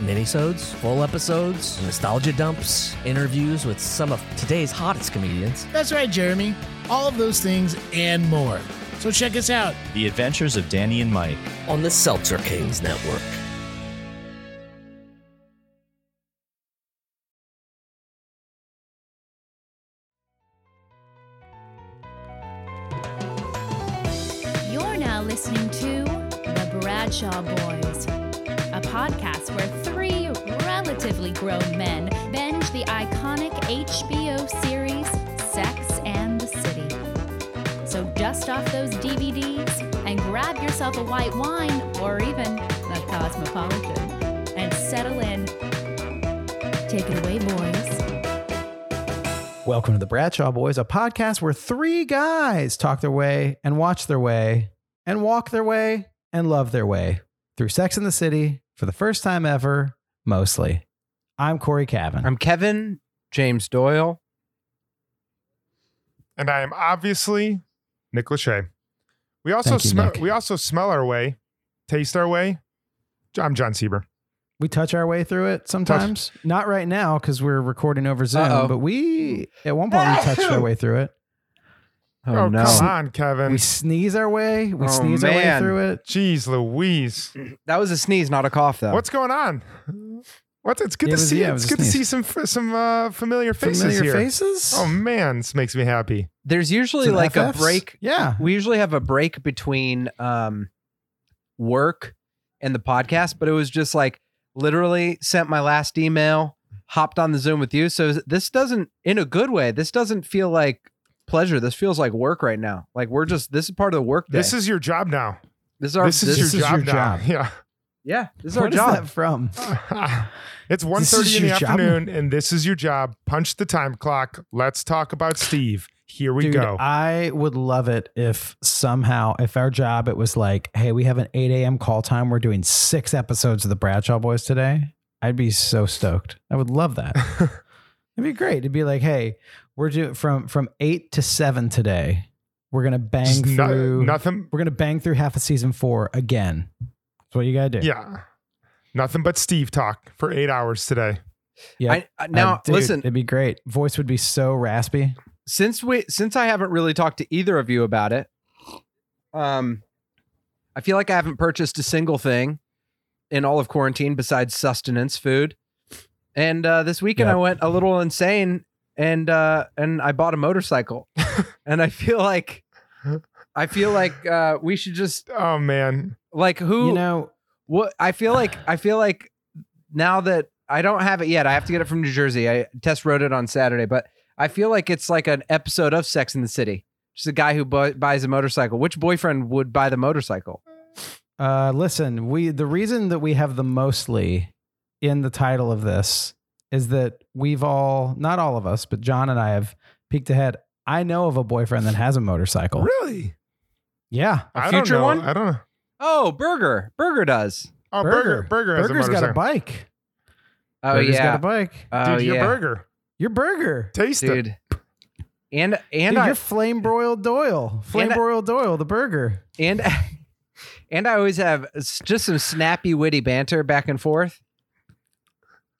minisodes, full episodes, nostalgia dumps, interviews with some of today's hottest comedians. That's right, Jeremy. All of those things and more. So check us out. The Adventures of Danny and Mike on the Seltzer Kings Network. You're now listening to the Bradshaw Boys, a podcast where three relatively grown men binge the iconic HBO series Sex and the City. So dust off those DVDs and grab yourself a white wine or even a cosmopolitan and settle in. Take it away, boys. Welcome to the Bradshaw Boys, a podcast where three guys talk their way and watch their way and walk their way and love their way through Sex and the City. For the first time ever, mostly. I'm Cory Cavin. I'm Kevin James Doyle. And I am obviously Nick Lachey. We also smell our way, taste our way. I'm John Sieber. We touch our way through it sometimes. Not right now because we're recording over Zoom, but at one point we touched our way through it. Oh no. Come on, Kevin. We sneeze our way. We sneeze our way through it. Jeez Louise. That was a sneeze, not a cough, though. What's going on? It's good to see some familiar faces here. Oh man, this makes me happy. There's usually like FFs? A break. Yeah. We usually have a break between work and the podcast, but it was just like literally sent my last email, hopped on the Zoom with you. So this doesn't, in a good way, this doesn't feel like pleasure. This feels like work right now. Like this is part of the work day. This is your job now. This is your job now. Yeah. Yeah. This is our job. Where is that from? It's 1:30 in the afternoon and this is your job. Punch the time clock. Let's talk about Steve. Here we go. I would love it if our job, it was like, hey, we have an 8 a.m. call time. We're doing 6 episodes of the Bradshaw Boys today. I'd be so stoked. I would love that. It'd be great to be like, hey, we're doing from 8 to 7 today. We're gonna bang through nothing. We're gonna bang through half of season 4 again. That's what you gotta do. Yeah, nothing but Steve talk for 8 hours today. Yeah. Listen, it'd be great. Voice would be so raspy. Since I haven't really talked to either of you about it, I feel like I haven't purchased a single thing in all of quarantine besides sustenance, food. And this weekend I went a little insane and I bought a motorcycle and I feel like we should just, oh man, like I feel like now that I don't have it yet, I have to get it from New Jersey. I test rode it on Saturday, but I feel like it's like an episode of Sex and the City. Just a guy who buys a motorcycle. Which boyfriend would buy the motorcycle? Listen, the reason that we have the mostly in the title of this is that we've all, not all of us, but John and I have peeked ahead. I know of a boyfriend that has a motorcycle. Really? Yeah. I don't know. Oh, Berger. Berger does. Oh, Berger has a motorcycle. Berger's got a bike. Oh, Berger's yeah. got a bike. Oh, dude, yeah. Your burger. Taste dude. It. And dude, you're flame broiled Doyle. The burger. And I always have just some snappy, witty banter back and forth.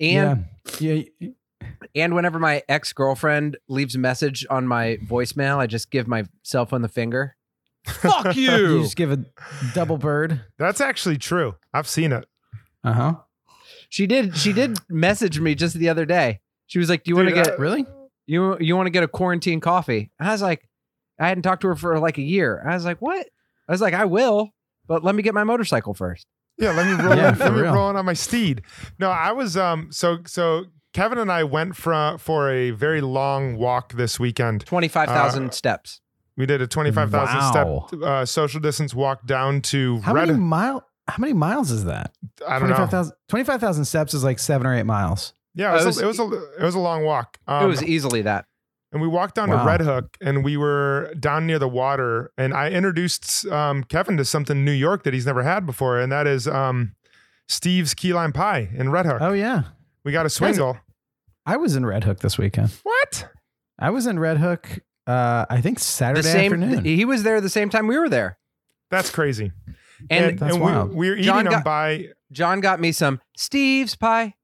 And yeah. And whenever my ex-girlfriend leaves a message on my voicemail, I just give my cell phone the finger. Fuck you. You just give a double bird. That's actually true. I've seen it. Uh-huh. She did message me just the other day. She was like, "Do you want to get really? You want to get a quarantine coffee?" And I was like, I hadn't talked to her for like a year. I was like, "What?" I was like, "I will, but let me get my motorcycle first." Yeah, let me roll in on my steed. No, I was so Kevin and I went for a very long walk this weekend. 25,000 steps. We did a 25,000 step social distance walk down to How many miles is that? I don't know. 25,000 steps is like 7 or 8 miles. Yeah, it was a long walk. It was easily that. And we walked down to Red Hook, and we were down near the water, and I introduced Kevin to something in New York that he's never had before, and that is Steve's Key Lime Pie in Red Hook. Oh, yeah. We got a swingle. I was in Red Hook this weekend. What? I was in Red Hook, I think Saturday afternoon. He was there the same time we were there. That's crazy. And we were eating John got me some Steve's pie.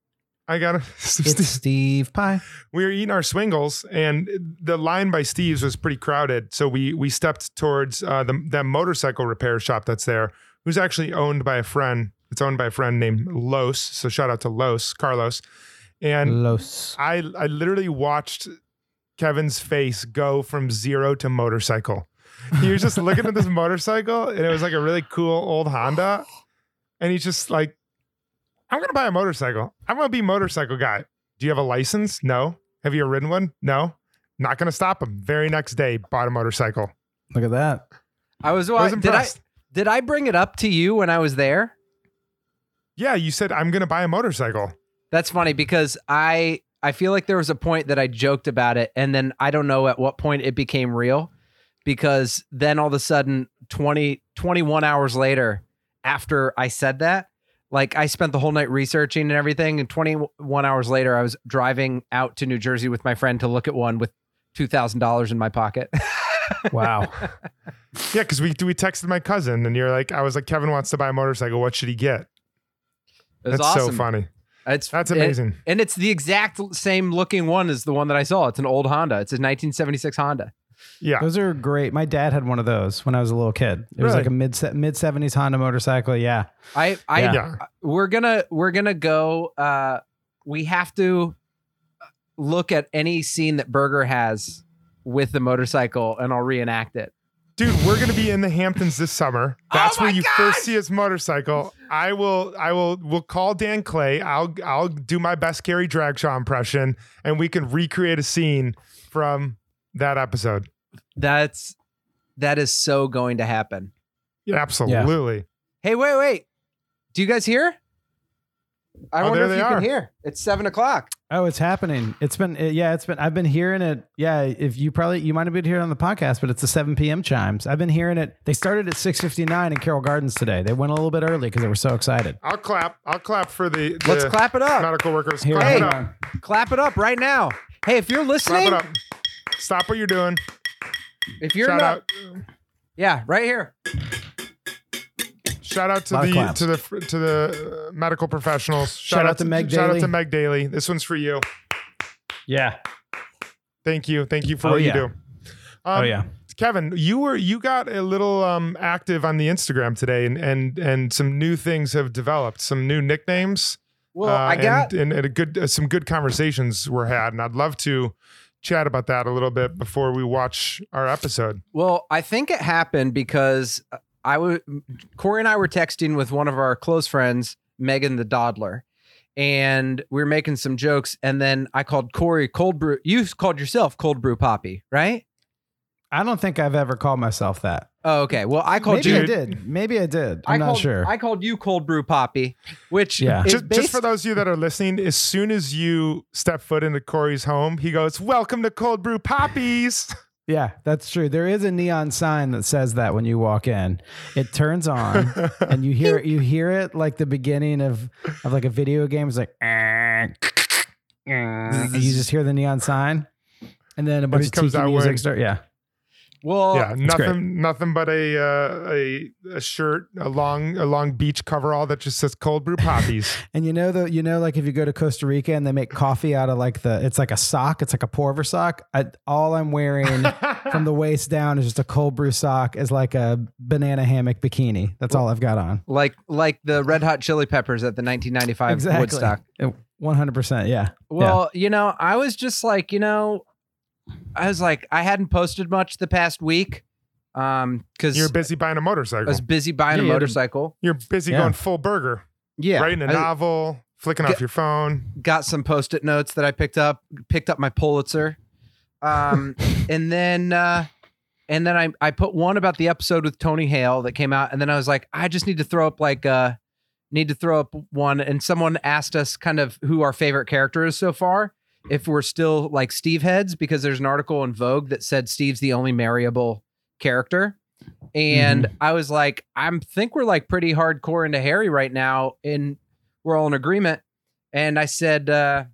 I got it's Steve pie. We were eating our swingles, and the line by Steve's was pretty crowded. So we stepped towards that motorcycle repair shop that's there, who's actually owned by a friend. It's owned by a friend named Los. So shout out to Los, Carlos. And Los. I literally watched Kevin's face go from zero to motorcycle. He was just looking at this motorcycle, and it was like a really cool old Honda. And he's just like, I'm going to buy a motorcycle. I'm going to be motorcycle guy. Do you have a license? No. Have you ever ridden one? No. Not going to stop him. Very next day, bought a motorcycle. Look at that. I was impressed. Did I bring it up to you when I was there? Yeah, you said, I'm going to buy a motorcycle. That's funny because I feel like there was a point that I joked about it. And then I don't know at what point it became real, because then all of a sudden, 21 hours later, after I said that, like, I spent the whole night researching and everything, and 21 hours later, I was driving out to New Jersey with my friend to look at one with $2,000 in my pocket. Wow. Yeah, because we texted my cousin, and I was like, Kevin wants to buy a motorcycle. What should he get? That's awesome. So funny. That's amazing. And it's the exact same looking one as the one that I saw. It's an old Honda. It's a 1976 Honda. Yeah, those are great. My dad had one of those when I was a little kid. It was like a mid 70s Honda motorcycle. Yeah, we're gonna go. We have to look at any scene that Berger has with the motorcycle, and I'll reenact it. Dude, we're gonna be in the Hamptons this summer. That's where you first see his motorcycle. We'll call Dan Clay. I'll do my best Carrie Bradshaw impression, and we can recreate a scene from that episode. That is so going to happen. Yeah, absolutely. Yeah. Hey, wait. Do you guys hear? I wonder if you can hear. It's 7:00. Oh, it's happening. I've been hearing it. Yeah. If you might've been hearing it on the podcast, but it's the 7 PM chimes. I've been hearing it. They started at 6:59 in Carroll Gardens today. They went a little bit early cause they were so excited. I'll clap for the let's clap it up. Medical workers. Clap it up right now. Hey, if you're listening, clap it up. Stop what you're doing. If you're shout out. Yeah, right here. Shout out to the medical professionals. Shout out to Meg Daly. Shout out to Meg Daly. This one's for you. Yeah. Thank you for what you do. Kevin, you got a little active on the Instagram today, and some new things have developed, some new nicknames. Well, some good conversations were had, and I'd love to chat about that a little bit before we watch our episode. Well, I think it happened because Corey and I were texting with one of our close friends, Megan the Doddler, and we were making some jokes. And then I called Corey Cold Brew. You called yourself Cold Brew Poppy, right? I don't think I've ever called myself that. Oh, okay. Well, I called you. Maybe I did. I'm not sure. I called you Cold Brew Poppy, which just for those of you that are listening, as soon as you step foot into Corey's home, he goes, "Welcome to Cold Brew Poppies." Yeah, that's true. There is a neon sign that says that when you walk in, it turns on and you hear it like the beginning of like a video game. It's like, and you just hear the neon sign, and then a bunch of tiki music starts. Yeah. Well, yeah, nothing but a shirt, a long beach coverall that just says Cold Brew Poppies. And like if you go to Costa Rica and they make coffee out of it's like a sock, it's like a Porver sock. All I'm wearing from the waist down is just a cold brew sock as like a banana hammock bikini. That's all I've got on. Like the Red Hot Chili Peppers at the 1995 Woodstock. 100%. Yeah. Well, I was just like, I hadn't posted much the past week. Cause you're busy buying a motorcycle. I was busy buying a motorcycle. You're busy going full Berger. Yeah. Writing a novel, flicking off your phone. Got some Post-it notes that I picked up my Pulitzer. And then I put one about the episode with Tony Hale that came out. And then I was like, I just need to throw up like, need to throw up one. And someone asked us kind of who our favorite character is so far, if we're still like Steve heads, because there's an article in Vogue that said Steve's the only marryable character. And I was like, I think we're like pretty hardcore into Harry right now, and we're all in agreement. And I said I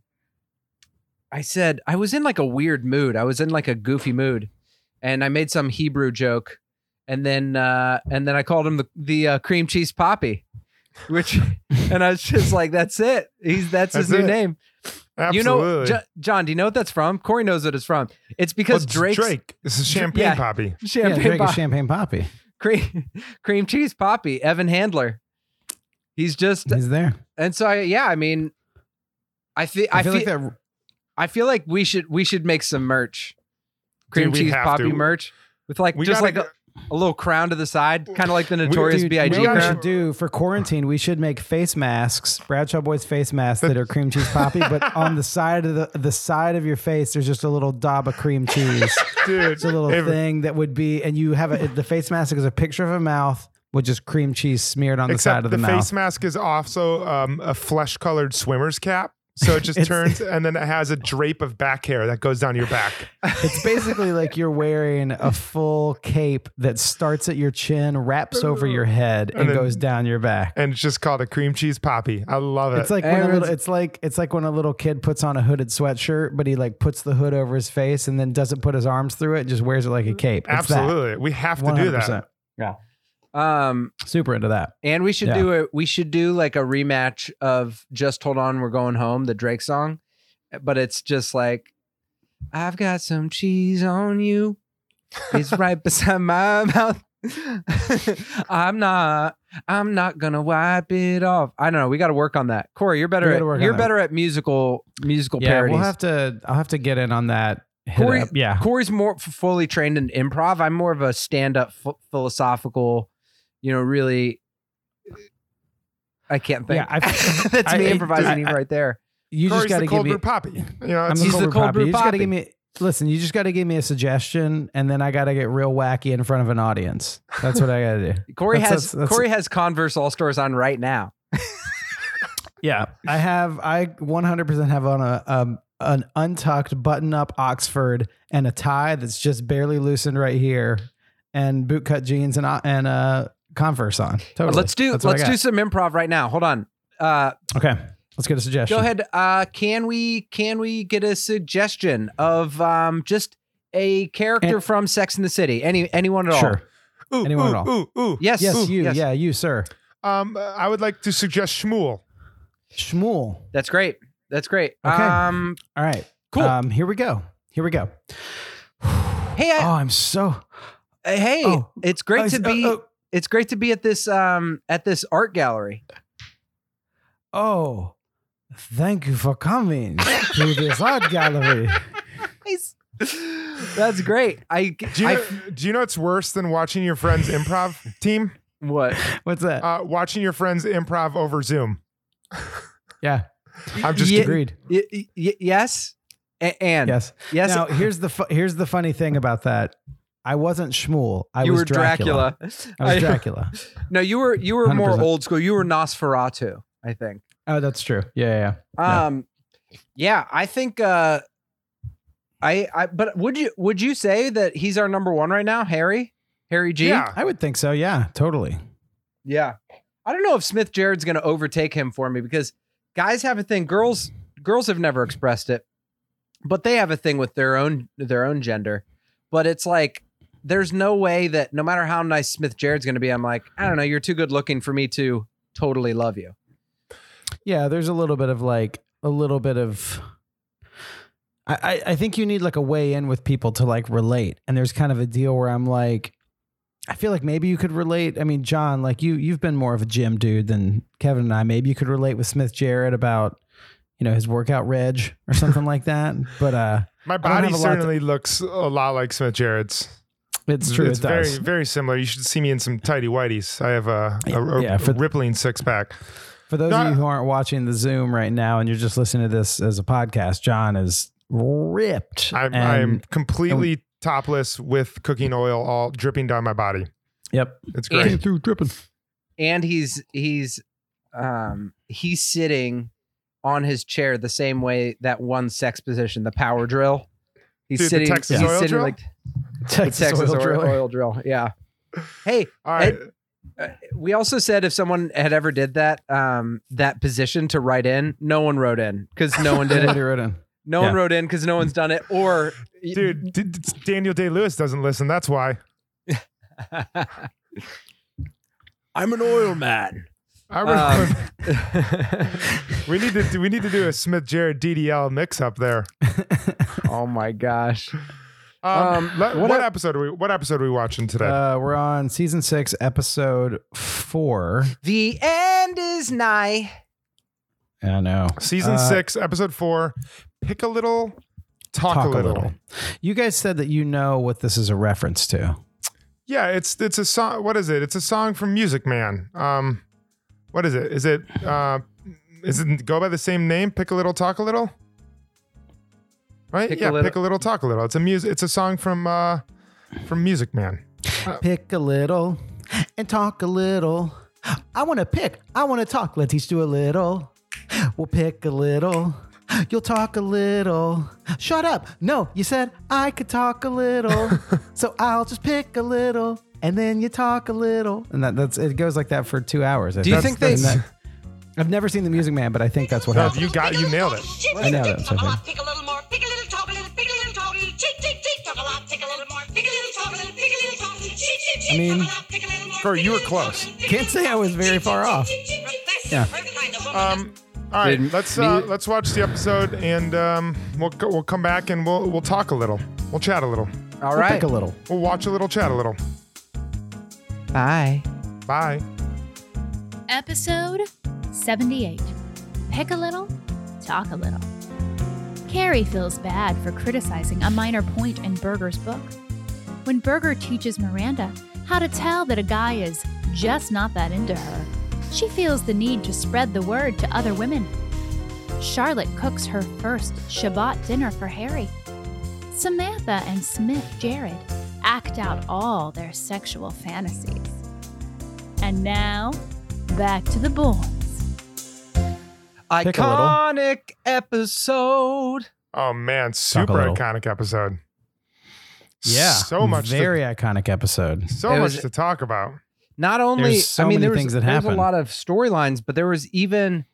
was in like a weird mood. I was in like a goofy mood, and I made some Hebrew joke, and then I called him the cream cheese Poppy, which, and I was just like, that's it. That's his new name. Absolutely. You know, John, do you know what that's from? Corey knows what it's from. It's because Drake. This is champagne Poppy. Champagne Drake is champagne Poppy. Cream cheese Poppy. Evan Handler. He's there. And so I feel like we should make some merch. Cream cheese Poppy merch with like a little crown to the side, kind of like the Notorious B.I.G. We should do for quarantine. We should make face masks, Bradshaw Boys face masks that are cream cheese Poppy, but on the side of the side of your face, there's just a little daub of cream cheese. Dude, it's a little thing that would be, and you have the face mask is a picture of a mouth with just cream cheese smeared on the side of the mouth. The face mask is also a flesh colored swimmer's cap. So it just turns, and then it has a drape of back hair that goes down your back. It's basically like you're wearing a full cape that starts at your chin, wraps over your head, and goes down your back. And it's just called a cream cheese Poppy. I love it. It's like when a little kid puts on a hooded sweatshirt, but he like puts the hood over his face and then doesn't put his arms through it, and just wears it like a cape. It's absolutely, we have to 100%. Do that. Yeah. Super into that. And we should do like a rematch of Just Hold On, We're Going Home, the Drake song. But it's just like, I've got some cheese on you. It's right beside my mouth. I'm not gonna wipe it off. I don't know. We got to work on that. Corey, you're better at musical parodies. I'll have to get in on that. Corey's more fully trained in improv. I'm more of a stand-up philosophical. You know, really, I can't think. Yeah, that's me improvising right there. You Corey's just got to give me Poppy. You know, he's the Cold Brew Poppy. You just got to give me. Listen, you just got to give me a suggestion, and then I got to get real wacky in front of an audience. That's what I got to do. Corey has Converse All Stars on right now. Yeah, I have. I 100% have on an untucked button-up Oxford and a tie that's just barely loosened right here, and bootcut jeans and Converse on. Totally. Let's do some improv right now. Hold on. Okay. Let's get a suggestion. Go ahead. Can we get a suggestion of just a character from Sex and the City? Anyone at all? Sure. Ooh, anyone at all? Ooh. Yes. Ooh, you. Yes. Yeah, you, sir. I would like to suggest Shmuel. Shmuel. That's great. Okay. All right. Cool. Here we go. Hey. It's great to be at this art gallery. Oh, thank you for coming to this art gallery. Nice. That's great. Do you know what's worse than watching your friend's improv team? What's that? Watching your friend's improv over Zoom. Yeah. I'm just agreed. Yes. And yes. Now here's the funny thing about that. I wasn't Shmuel. You were Dracula. I was Dracula. No, you were 100%. More old school. You were Nosferatu, I think. Oh, that's true. Yeah. I think but would you say that he's our number one right now, Harry? Harry G? Yeah, I would think so. Yeah, totally. Yeah. I don't know if Smith Jared's going to overtake him for me, because guys have a thing. Girls have never expressed it, but they have a thing with their own gender. But it's like, there's no way that no matter how nice Smith Jared's going to be, I'm like, I don't know, you're too good looking for me to totally love you. Yeah, there's a little bit of. I think you need like a way in with people to like relate. And there's kind of a deal where I'm like, I feel like maybe you could relate. I mean, John, like you've been more of a gym dude than Kevin and I. Maybe you could relate with Smith Jared about, you know, his workout reg or something like that. But my body certainly looks a lot like Smith Jared's. It's true. It's very, very similar. You should see me in some tighty whities. I have a rippling six pack. For those of you who aren't watching the Zoom right now and you're just listening to this as a podcast, John is ripped. I'm completely topless with cooking oil all dripping down my body. Yep, it's great. And he's he's sitting on his chair the same way that one sex position, the power drill. He's sitting. The Texas he's oil sitting drill? Like Texas oil drill. Yeah. Hey. All right. We also said if someone had ever did that, that position to write in, no one wrote in because no one did it. Wrote in. No one wrote in because no one's done it. Or dude, Daniel Day-Lewis doesn't listen. That's why. I'm an oil man. We need to do a Smith Jarrett DDL mix up there. Oh my gosh. What episode are we watching today? We're on season 6, episode 4. The end is nigh. I know. Season 6, episode 4. Pick a little, talk a little. You guys said that you know what this is a reference to. Yeah, it's a song. What is it? It's a song from Music Man. What is it? Is it go by the same name? Pick a little, talk a little. Right? Pick a little, talk a little. It's a song from Music Man. Pick a little and talk a little. I want to pick. I want to talk. Let's each do a little. We'll pick a little. You'll talk a little. Shut up. No, you said I could talk a little. So I'll just pick a little. And then you talk a little. And it goes like that for 2 hours. Do you think I've never seen The Music Man, but I think that's what happened. You nailed it. I nailed it. Talk a lot, pick a little more. Pick a little, talk a little. Pick a little, talk a little. Tick, tick, tick. Talk a lot, pick a little more. Pick a little, talk a little. Pick a little, talk a little. Tick, tick, tick. Pick a little more. Bro, you were close. Can't say I was very far off. Yeah. All right, let's watch the episode, and we'll come back and we'll talk a little. We'll chat a little. All right. Pick a little. We'll watch a little, chat a little. Bye. Episode 78. Pick a little, talk a little. Carrie feels bad for criticizing a minor point in Berger's book. When Berger teaches Miranda how to tell that a guy is just not that into her, she feels the need to spread the word to other women. Charlotte cooks her first Shabbat dinner for Harry. Samantha and Smith Jared act out all their sexual fantasies. And now, back to the boys. Iconic episode. Oh man, super iconic episode. Yeah, so much. Very iconic episode. So much to talk about. Not only, there was a lot of storylines, but there was even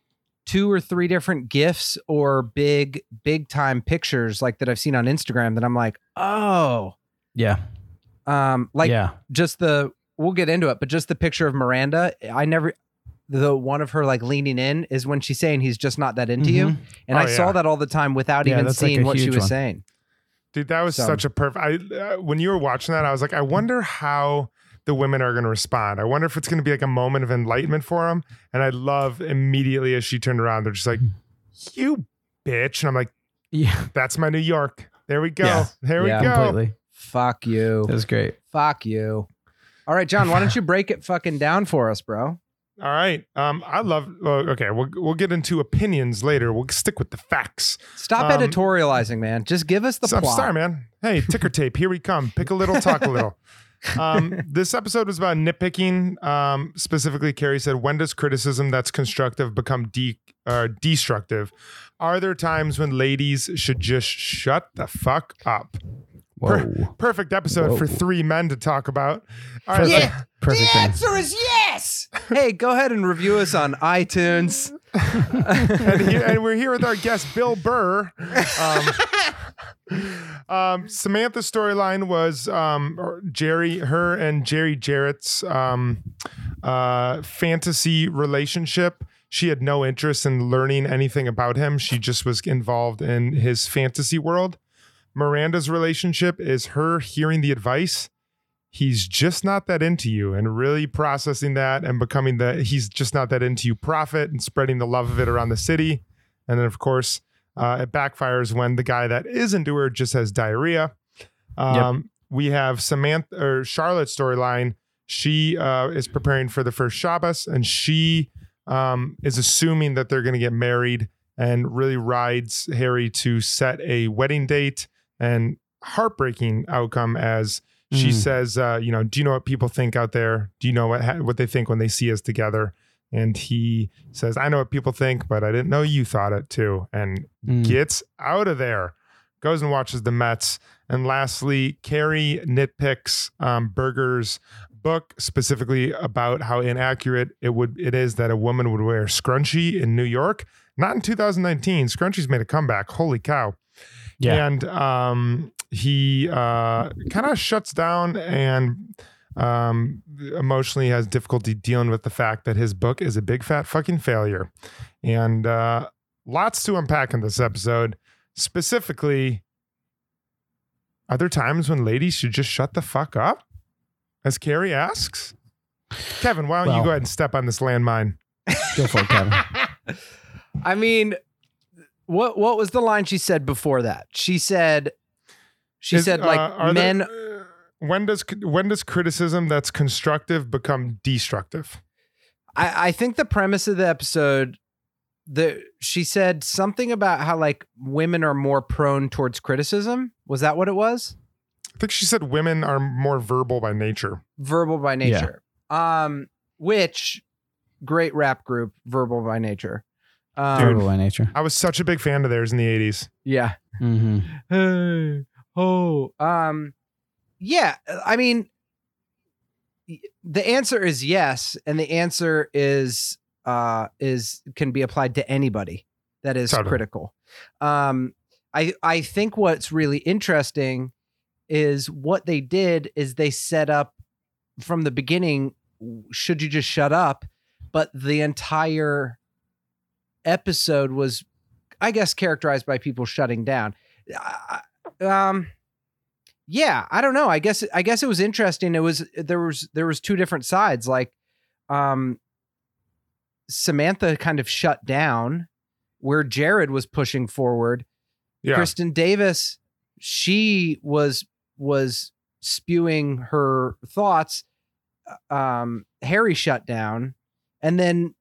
2 or 3 different GIFs or big time pictures like that I've seen on Instagram that I'm like, oh. Yeah. Just we'll get into it, but just the picture of Miranda, the one of her like leaning in is when she's saying he's just not that into you. And I saw that all the time without even seeing what she was saying. Dude, that was such a perfect, when you were watching that, I was like, I wonder how the women are going to respond. I wonder if it's going to be like a moment of enlightenment for them. And I love immediately as she turned around, they're just like, you bitch. And I'm like, yeah, that's my New York. There we go. Yeah. There we go. Completely. Fuck you. That was great. Fuck you. All right, John, why don't you break it fucking down for us, bro? All right. We'll get into opinions later. We'll stick with the facts. Stop editorializing, man. Just give us the plot. I'm sorry, man. Hey, ticker tape. Here we come. Pick a little, talk a little. This episode was about nitpicking. Specifically, Carrie said, when does criticism that's constructive become destructive? Are there times when ladies should just shut the fuck up? Perfect episode for 3 men to talk about. All right, yeah. Perfect. The answer is yes. Hey, go ahead and review us on iTunes. and we're here with our guest, Bill Burr. Samantha's storyline was Jerry Jarrett's fantasy relationship. She had no interest in learning anything about him. She just was involved in his fantasy world. Miranda's relationship is her hearing the advice, he's just not that into you, and really processing that and becoming the he's just not that into you prophet and spreading the love of it around the city. And then, of course, it backfires when the guy that is into her just has diarrhea. We have Samantha or Charlotte's storyline. She is preparing for the first Shabbos, and she is assuming that they're going to get married and really rides Harry to set a wedding date. And heartbreaking outcome as she says, do you know what people think out there? Do you know what they think when they see us together? And he says, I know what people think, but I didn't know you thought it too. And gets out of there, goes and watches the Mets. And lastly, Carrie nitpicks Berger's book, specifically about how inaccurate it is that a woman would wear scrunchie in New York. Not in 2019. Scrunchies made a comeback. Holy cow. Yeah. And he kind of shuts down and emotionally has difficulty dealing with the fact that his book is a big fat fucking failure. And lots to unpack in this episode. Specifically, are there times when ladies should just shut the fuck up? As Carrie asks. Kevin, why don't you go ahead and step on this landmine? Go for it, Kevin. I mean, what was the line she said before that? She said, men. When does criticism that's constructive become destructive? I think the premise of the episode, she said something about how like women are more prone towards criticism. Was that what it was? I think she said women are more verbal by nature. Yeah. Which great rap group, Verbal by Nature. Verbal by Nature. I was such a big fan of theirs in the 80s. Yeah. Mm-hmm. Yeah, I mean, the answer is yes, and the answer is can be applied to anybody that is totally critical. I think what's really interesting is what they did is they set up from the beginning, should you just shut up? But the entire episode was, I guess, characterized by people shutting down. Yeah, I don't know. I guess it was interesting. There was two different sides. Like, Samantha kind of shut down where Jared was pushing forward. Yeah. Kristen Davis, she was spewing her thoughts. Harry shut down, and then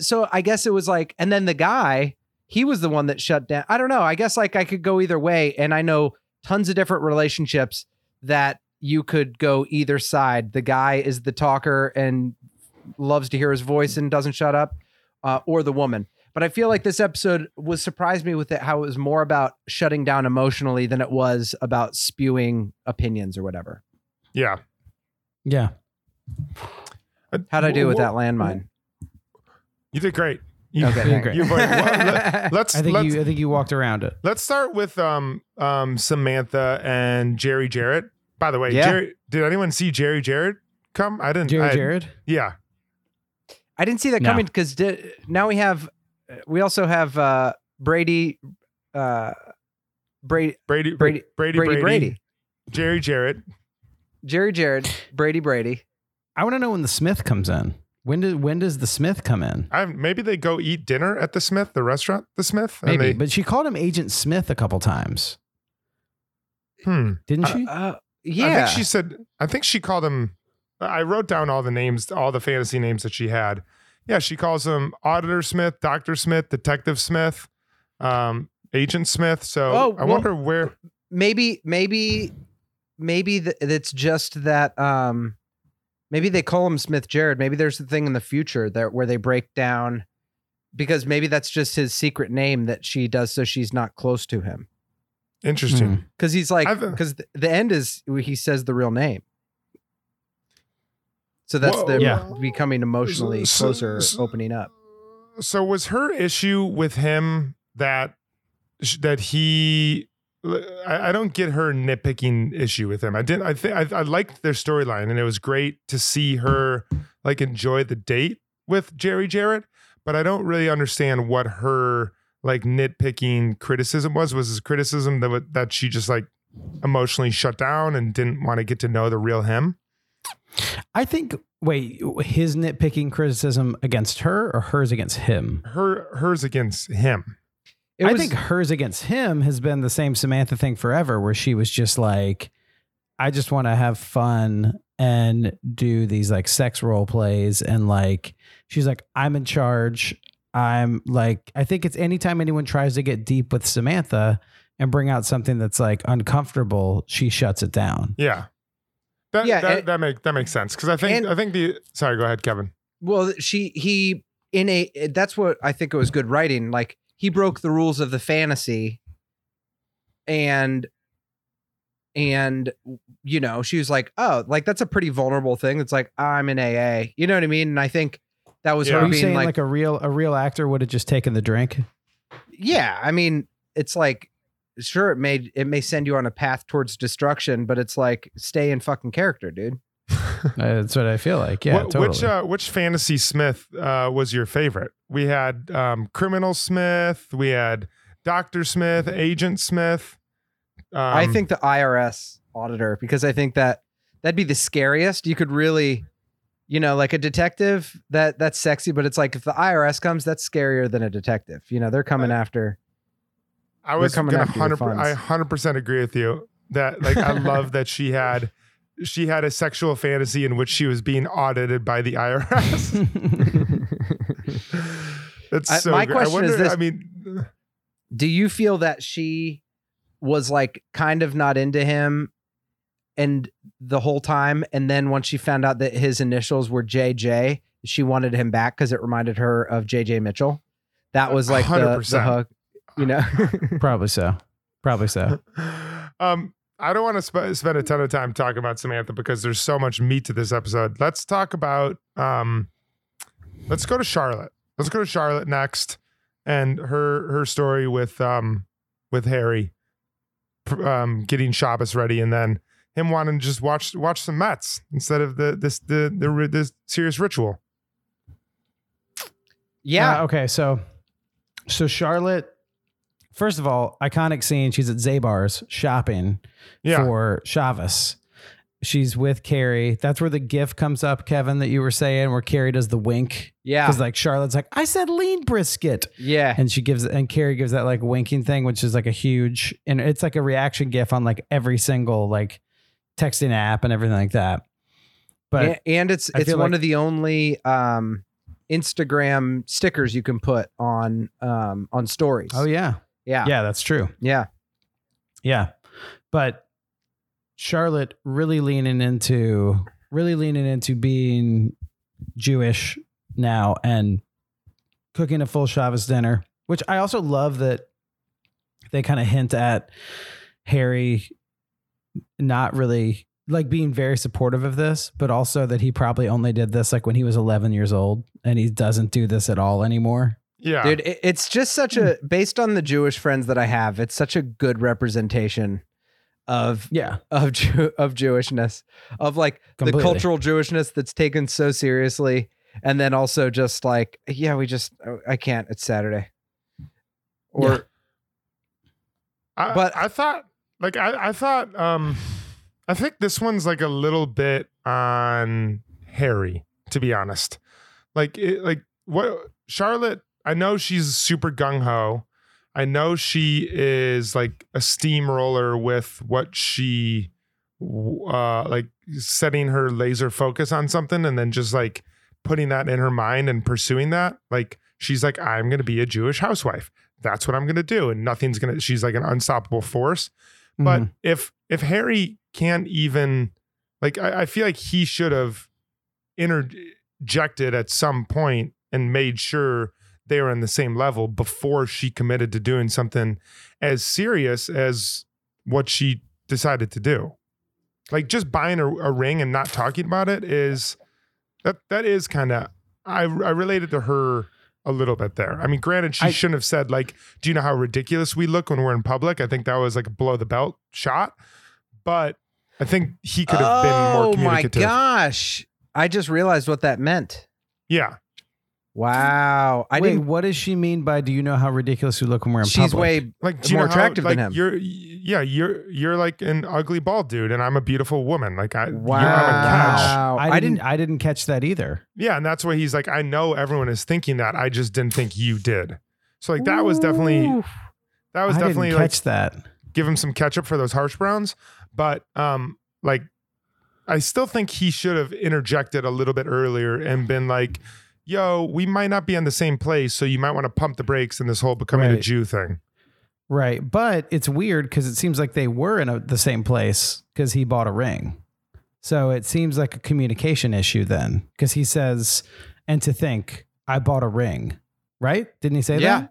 so I guess it was like, and then the guy, he was the one that shut down. I don't know. I guess like I could go either way, and I know tons of different relationships that you could go either side. The guy is the talker and loves to hear his voice and doesn't shut up, or the woman. But I feel like this episode surprised me with it, how it was more about shutting down emotionally than it was about spewing opinions or whatever. Yeah. Yeah. How'd I do with that landmine? You did great. I think you walked around it. Let's start with Samantha and Jerry Jarrett. By the way, yeah. Jerry, did anyone see Jerry Jarrett come? I didn't. Jarrett? Yeah. I didn't see that coming because now we also have Brady. Jerry Jarrett, Brady. I want to know when the Smith comes in. When does the Smith come in? Maybe they go eat dinner at the Smith, the restaurant, the Smith. Maybe, but she called him Agent Smith a couple times. Didn't she? Yeah. I think she called him. I wrote down all the names, all the fantasy names that she had. Yeah, she calls him Auditor Smith, Dr. Smith, Detective Smith, Agent Smith. So I wonder where. Maybe it's just that. Maybe they call him Smith Jared. Maybe there's a thing in the future where they break down, because maybe that's just his secret name that she does so she's not close to him. Interesting. Because he's like, because the end is he says the real name. So that's becoming emotionally closer, opening up. So was her issue with him that he... I don't get her nitpicking issue with him. I liked their storyline, and it was great to see her like enjoy the date with Jerry Jarrett, but I don't really understand what her like nitpicking criticism was. Was this criticism that she just like emotionally shut down and didn't want to get to know the real him? I think, his nitpicking criticism against her or hers against him? Hers against him. I think hers against him has been the same Samantha thing forever, where she was just like, I just want to have fun and do these like sex role plays. And like, she's like, I'm in charge. I'm like, I think it's anytime anyone tries to get deep with Samantha and bring out something that's like uncomfortable, she shuts it down. Yeah. That makes sense. Cause I think go ahead, Kevin. Well, he in a that's what I think it was good writing. Like he broke the rules of the fantasy, and you know she was like, oh, like that's a pretty vulnerable thing. It's like I'm in AA, you know what I mean? And I think that was her being like a real actor would have just taken the drink. Yeah, I mean it's like. Sure, it may send you on a path towards destruction, but it's like stay in fucking character, dude. That's what I feel like. Yeah, totally. Which fantasy Smith was your favorite? We had Criminal Smith, we had Dr. Smith, Agent Smith. I think the IRS auditor, because I think that'd be the scariest. You could really, you know, like a detective that's sexy, but it's like if the IRS comes, that's scarier than a detective. You know, they're coming after. I 100% agree with you that like I love that she had a sexual fantasy in which she was being audited by the IRS. That's so my question is this, I mean, do you feel that she was like kind of not into him and the whole time, and then once she found out that his initials were JJ, she wanted him back because it reminded her of JJ Mitchell? That was like 100%. The hook. You know, probably so. I don't want to spend a ton of time talking about Samantha because there's so much meat to this episode. Let's talk about, let's go to Charlotte. Let's go to Charlotte next. And her story with Harry, getting Shabbos ready. And then him wanting to just watch some Mets instead of this serious ritual. Yeah. Okay. So Charlotte, first of all, iconic scene. She's at Zabar's shopping for Shabbos. She's with Carrie. That's where the gif comes up, Kevin, that you were saying, where Carrie does the wink. Yeah. Because like Charlotte's like, I said lean brisket. Yeah. And Carrie gives that like winking thing, which is like a huge, and it's like a reaction gif on like every single like texting app and everything like that. But and it's one of the only Instagram stickers you can put on stories. Oh yeah. Yeah, that's true. Yeah. But Charlotte really leaning into being Jewish now and cooking a full Shabbos dinner, which I also love that they kind of hint at Harry not really like being very supportive of this, but also that he probably only did this like when he was 11 years old and he doesn't do this at all anymore. Yeah, dude, it's just such a, based on the Jewish friends that I have, it's such a good representation of Jewishness, of like completely. The cultural Jewishness that's taken so seriously. And then also just like, I can't, it's Saturday. I think this one's like a little bit on Harry, to be honest. Like what Charlotte, I know she's super gung-ho. I know she is like a steamroller with what she like setting her laser focus on something and then just like putting that in her mind and pursuing that. Like she's like, I'm going to be a Jewish housewife. That's what I'm going to do. And she's like an unstoppable force. Mm-hmm. But if Harry can't even like, I feel like he should have interjected at some point and made sure they were on the same level before she committed to doing something as serious as what she decided to do. Like just buying a ring and not talking about it is that is kind of, I related to her a little bit there. I mean, granted, she shouldn't have said like, do you know how ridiculous we look when we're in public? I think that was like a below the belt shot, but I think he could have been more communicative. Oh my gosh. I just realized what that meant. Yeah. Wow. What does she mean by do you know how ridiculous you look when we're in public? She's way like, more attractive than him. You're like an ugly bald dude and I'm a beautiful woman. Like I'm a catch. I didn't catch that either. Yeah, and that's why he's like, I know everyone is thinking that. I just didn't think you did. So like that was definitely like, catch that. Give him some ketchup for those harsh browns. But like I still think he should have interjected a little bit earlier and been like, yo, we might not be on the same place, so you might want to pump the brakes in this whole becoming a Jew thing. Right, but it's weird because it seems like they were in the same place because he bought a ring. So it seems like a communication issue then because he says, And to think, I bought a ring, right? Didn't he say that?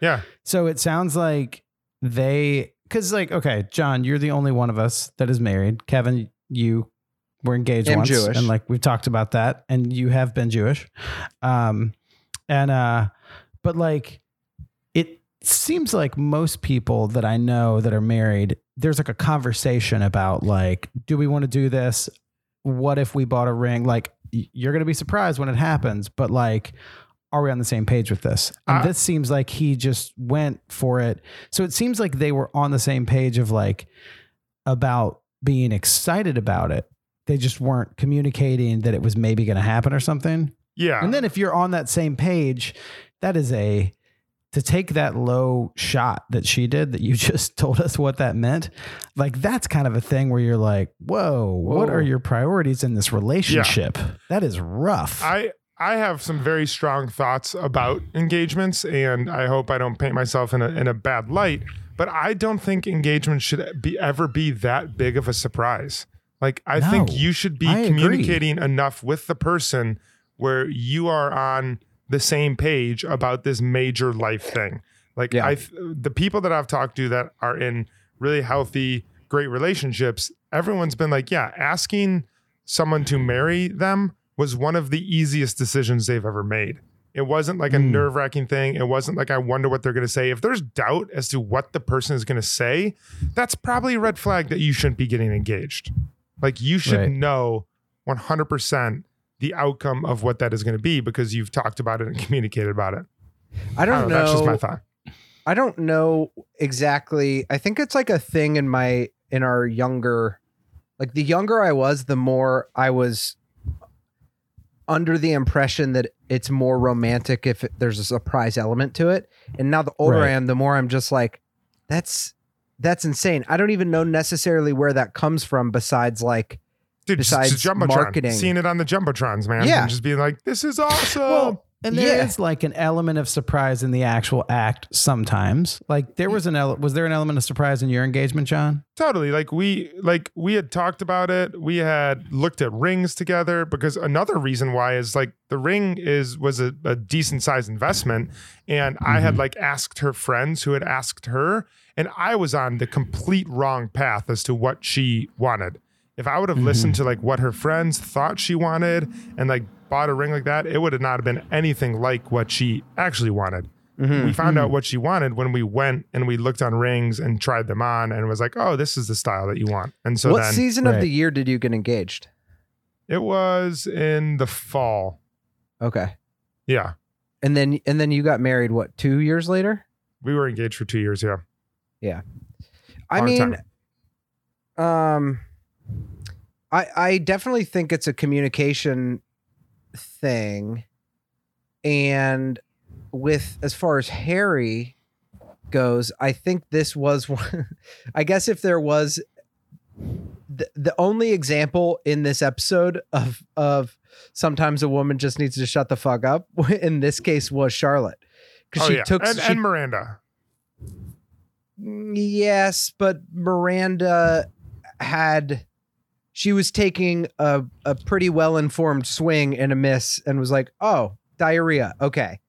Yeah. So it sounds like they, because like, okay, John, you're the only one of us that is married. Kevin, you were engaged once. Jewish. And like, we've talked about that, and you have been Jewish. But like, it seems like most people that I know that are married, there's like a conversation about like, do we want to do this? What if we bought a ring? Like, you're going to be surprised when it happens, but like, are we on the same page with this? And this seems like he just went for it. So it seems like they were on the same page of like, about being excited about it. They just weren't communicating that it was maybe going to happen or something. Yeah. And then if you're on that same page, that is to take that low shot that she did, that you just told us what that meant. Like, that's kind of a thing where you're like, whoa. What are your priorities in this relationship? Yeah. That is rough. I have some very strong thoughts about engagements, and I hope I don't paint myself in a bad light, but I don't think engagement should ever be that big of a surprise. Like, I think you should be communicating enough with the person where you are on the same page about this major life thing. Like, yeah. The people that I've talked to that are in really healthy, great relationships, everyone's been like, yeah, asking someone to marry them was one of the easiest decisions they've ever made. It wasn't like a nerve-wracking thing. It wasn't like, I wonder what they're going to say. If there's doubt as to what the person is going to say, that's probably a red flag that you shouldn't be getting engaged. Like, you should know 100% the outcome of what that is going to be, because you've talked about it and communicated about it. I don't know. That's just my thought. I don't know exactly. I think it's like a thing in our younger, like the younger I was, the more I was under the impression that it's more romantic if there's a surprise element to it. And now the older I am, the more I'm just like, that's insane. I don't even know necessarily where that comes from besides like, dude, besides marketing. Seeing it on the Jumbotrons, man. Yeah. And just being like, this is awesome. Well, and there is like an element of surprise in the actual act sometimes. Like, there was was there an element of surprise in your engagement, John? Totally. Like we had talked about it. We had looked at rings together, because another reason why is like the ring was a decent sized investment. And I had like asked her friends who had asked her, and I was on the complete wrong path as to what she wanted. If I would have listened to like what her friends thought she wanted and like bought a ring like that, it would have not been anything like what she actually wanted. We found out what she wanted when we went and we looked on rings and tried them on and was like, oh, this is the style that you want. And so what season of the year did you get engaged? It was in the fall. Okay. Yeah. And then you got married, what, 2 years later? We were engaged for 2 years. Yeah. Yeah. I definitely think it's a communication thing. And with, as far as Harry goes, I think this was one, I guess if there was the only example in this episode of sometimes a woman just needs to shut the fuck up, in this case was Charlotte. 'Cause she took Miranda. Yes, but Miranda she was taking a pretty well-informed swing and a miss and was like, oh, diarrhea. Okay.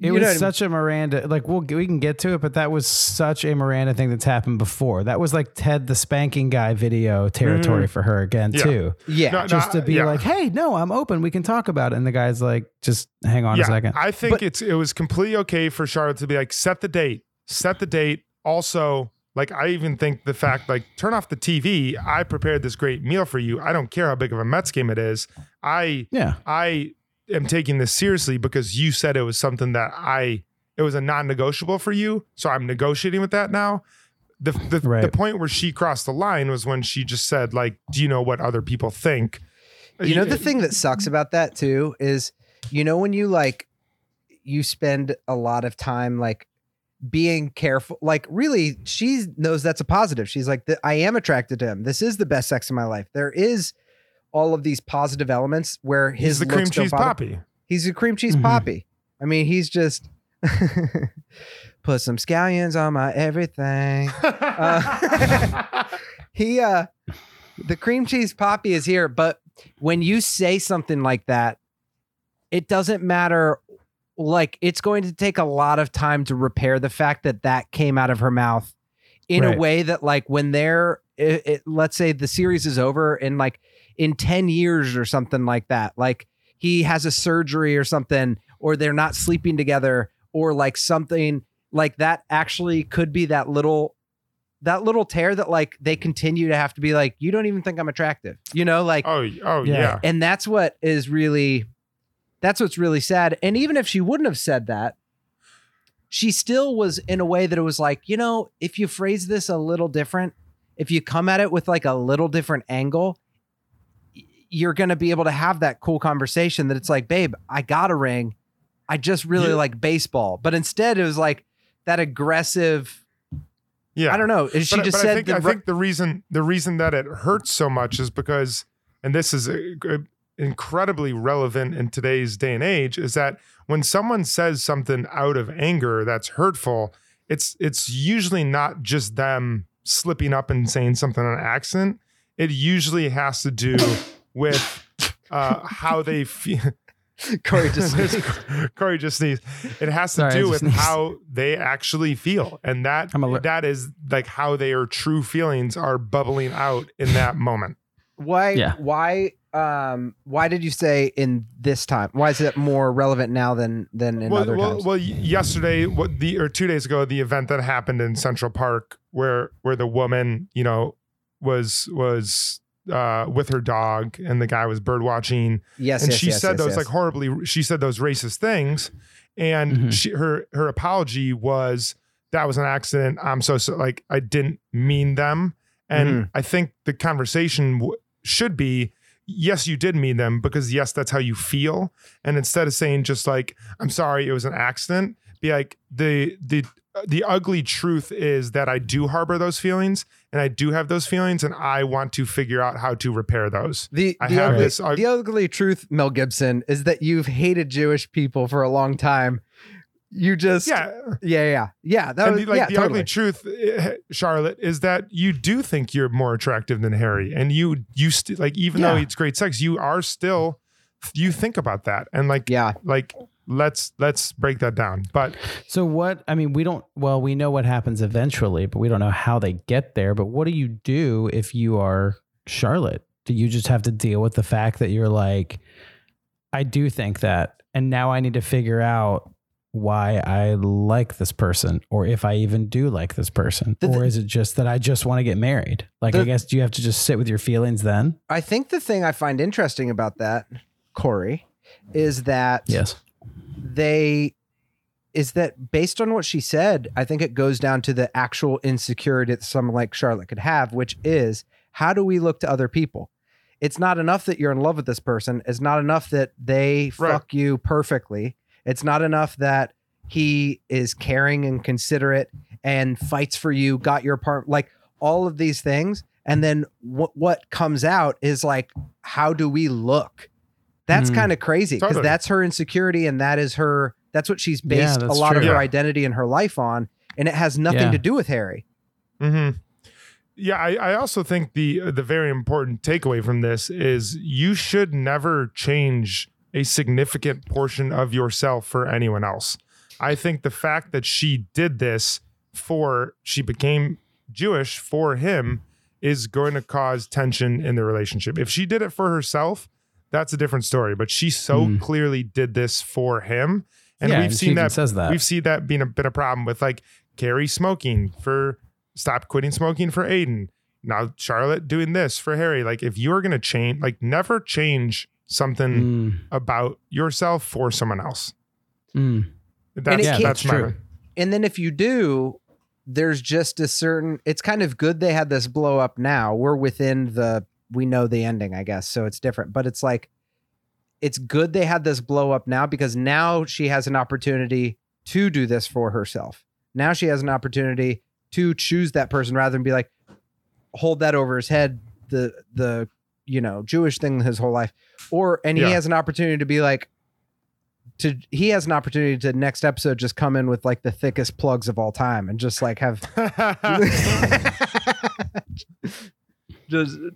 It was such a Miranda, like we can get to it, but that was such a Miranda thing that's happened before. That was like Ted, the spanking guy video territory for her again too. Yeah. Just to be like, hey, no, I'm open. We can talk about it. And the guy's like, just hang on a second. I think it was completely okay for Charlotte to be like, set the date. Also, like, I even think the fact, like, turn off the TV. I prepared this great meal for you. I don't care how big of a Mets game it is. I am taking this seriously because you said it was something that it was a non-negotiable for you. So I'm negotiating with that now. The point where she crossed the line was when she just said, like, do you know what other people think? You know, the thing that sucks about that too is, you know, when you like, you spend a lot of time, like, being careful, like really she knows that's a positive. She's like, I am attracted to him. This is the best sex of my life. There is all of these positive elements where he's the cream cheese poppy. He's a cream cheese poppy. I mean, he's just put some scallions on my everything. The cream cheese poppy is here. But when you say something like that, it doesn't matter. Like, it's going to take a lot of time to repair the fact that that came out of her mouth in a way that, like, when they're, let's say the series is over and like in 10 years or something like that, like he has a surgery or something, or they're not sleeping together or like something like that, actually could be that little tear that like they continue to have to be like, you don't even think I'm attractive, you know, like, Oh yeah. And that's what is really, that's what's really sad. And even if she wouldn't have said that, she still was in a way that it was like, you know, if you phrase this a little different, if you come at it with like a little different angle, you're going to be able to have that cool conversation that it's like, babe, I got a ring. I just really like baseball. But instead it was like that aggressive. Yeah. I don't know. She but, just but said, I think the reason that it hurts so much is because, and this is incredibly relevant in today's day and age, is that when someone says something out of anger that's hurtful, it's usually not just them slipping up and saying something on accident. It usually has to do with how they feel. Cory just sneezed. It has to do with how they actually feel, and that is like how their true feelings are bubbling out in that moment. Why did you say in this time? Why is it more relevant now than in other times? Well, yesterday, or 2 days ago, the event that happened in Central Park where the woman, you know, was with her dog and the guy was bird watching. She said those racist things, and her apology was, that was an accident. I'm so like, I didn't mean them. And I think the conversation should be, yes, you did mean them, because yes, that's how you feel. And instead of saying just like, I'm sorry, it was an accident, be like, the ugly truth is that I do harbor those feelings, and I do have those feelings, and I want to figure out how to repair those. The ugly truth, Mel Gibson, is that you've hated Jewish people for a long time. You just yeah. Ugly truth, Charlotte, is that you do think you're more attractive than Harry, and you though it's great sex, you are still, you think about that, and let's break that down. But so what? I mean, we know what happens eventually, but we don't know how they get there. But what do you do if you are Charlotte? Do you just have to deal with the fact that you're like, I do think that, and now I need to figure out why I like this person, or if I even do like this person, or is it just that I just want to get married? Like, I guess, do you have to just sit with your feelings then? I think the thing I find interesting about that, Cory, is that that based on what she said, I think it goes down to the actual insecurity that someone like Charlotte could have, which is, how do we look to other people? It's not enough that you're in love with this person. It's not enough that they fuck you perfectly. It's not enough that he is caring and considerate and fights for you, got your part, like all of these things. And then what comes out is like, how do we look? That's kind of crazy, because that's her insecurity, and that is her. That's what she's based a lot of her identity and her life on, and it has nothing to do with Harry. Mm-hmm. Yeah, I also think the very important takeaway from this is, you should never change a significant portion of yourself for anyone else. I think the fact that she did this she became Jewish for him is going to cause tension in the relationship. If she did it for herself, that's a different story, but she so clearly did this for him. And we've seen that. We've seen that being a bit of a problem with, like, Carrie stop quitting smoking for Aiden. Now Charlotte doing this for Harry. Like, if you're going to change, like, never change something about yourself for someone else. That's true. And then if you do, there's just a certain, it's kind of good they had this blow up now. We're within we know the ending, I guess, so it's different, but it's like, it's good they had this blow up now, because now she has an opportunity to do this for herself. Now she has an opportunity to choose that person, rather than be like, hold that over his head, the you know, Jewish thing his whole life, he has an opportunity to be like, he has an opportunity to next episode just come in with like the thickest plugs of all time and just like have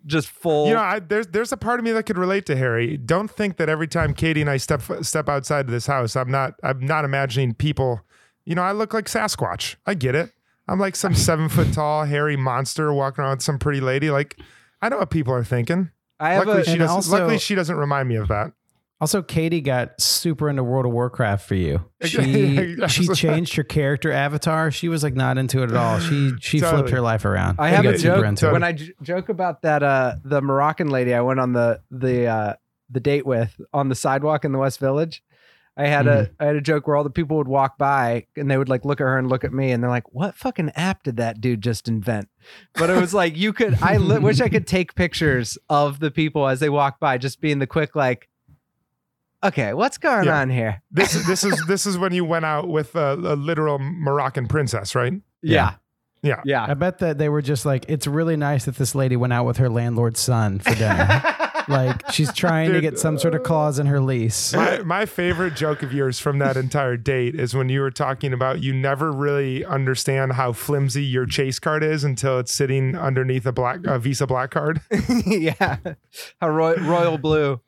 just full. You know, there's a part of me that could relate to Harry. Don't think that every time Katie and I step outside of this house, I'm not imagining people. You know, I look like Sasquatch. I get it. I'm like some 7 foot tall hairy monster walking around with some pretty lady. Like, I know what people are thinking. Luckily, she doesn't remind me of that. Also, Katie got super into World of Warcraft for you. She changed her character avatar. She was like not into it at all. She totally flipped her life around. I have a joke when I joke about that the Moroccan lady I went on the date with on the sidewalk in the West Village. I had a joke where all the people would walk by and they would like look at her and look at me and they're like, what fucking app did that dude just invent? But it was like, I wish I could take pictures of the people as they walk by, just being the quick, like, okay, what's going on here? This is when you went out with a literal Moroccan princess, right? Yeah. Yeah. I bet that they were just like, it's really nice that this lady went out with her landlord's son for dinner. Like, she's trying to get some sort of clause in her lease. My favorite joke of yours from that entire date is when you were talking about you never really understand how flimsy your Chase card is until it's sitting underneath a Visa black card. Yeah. How royal blue.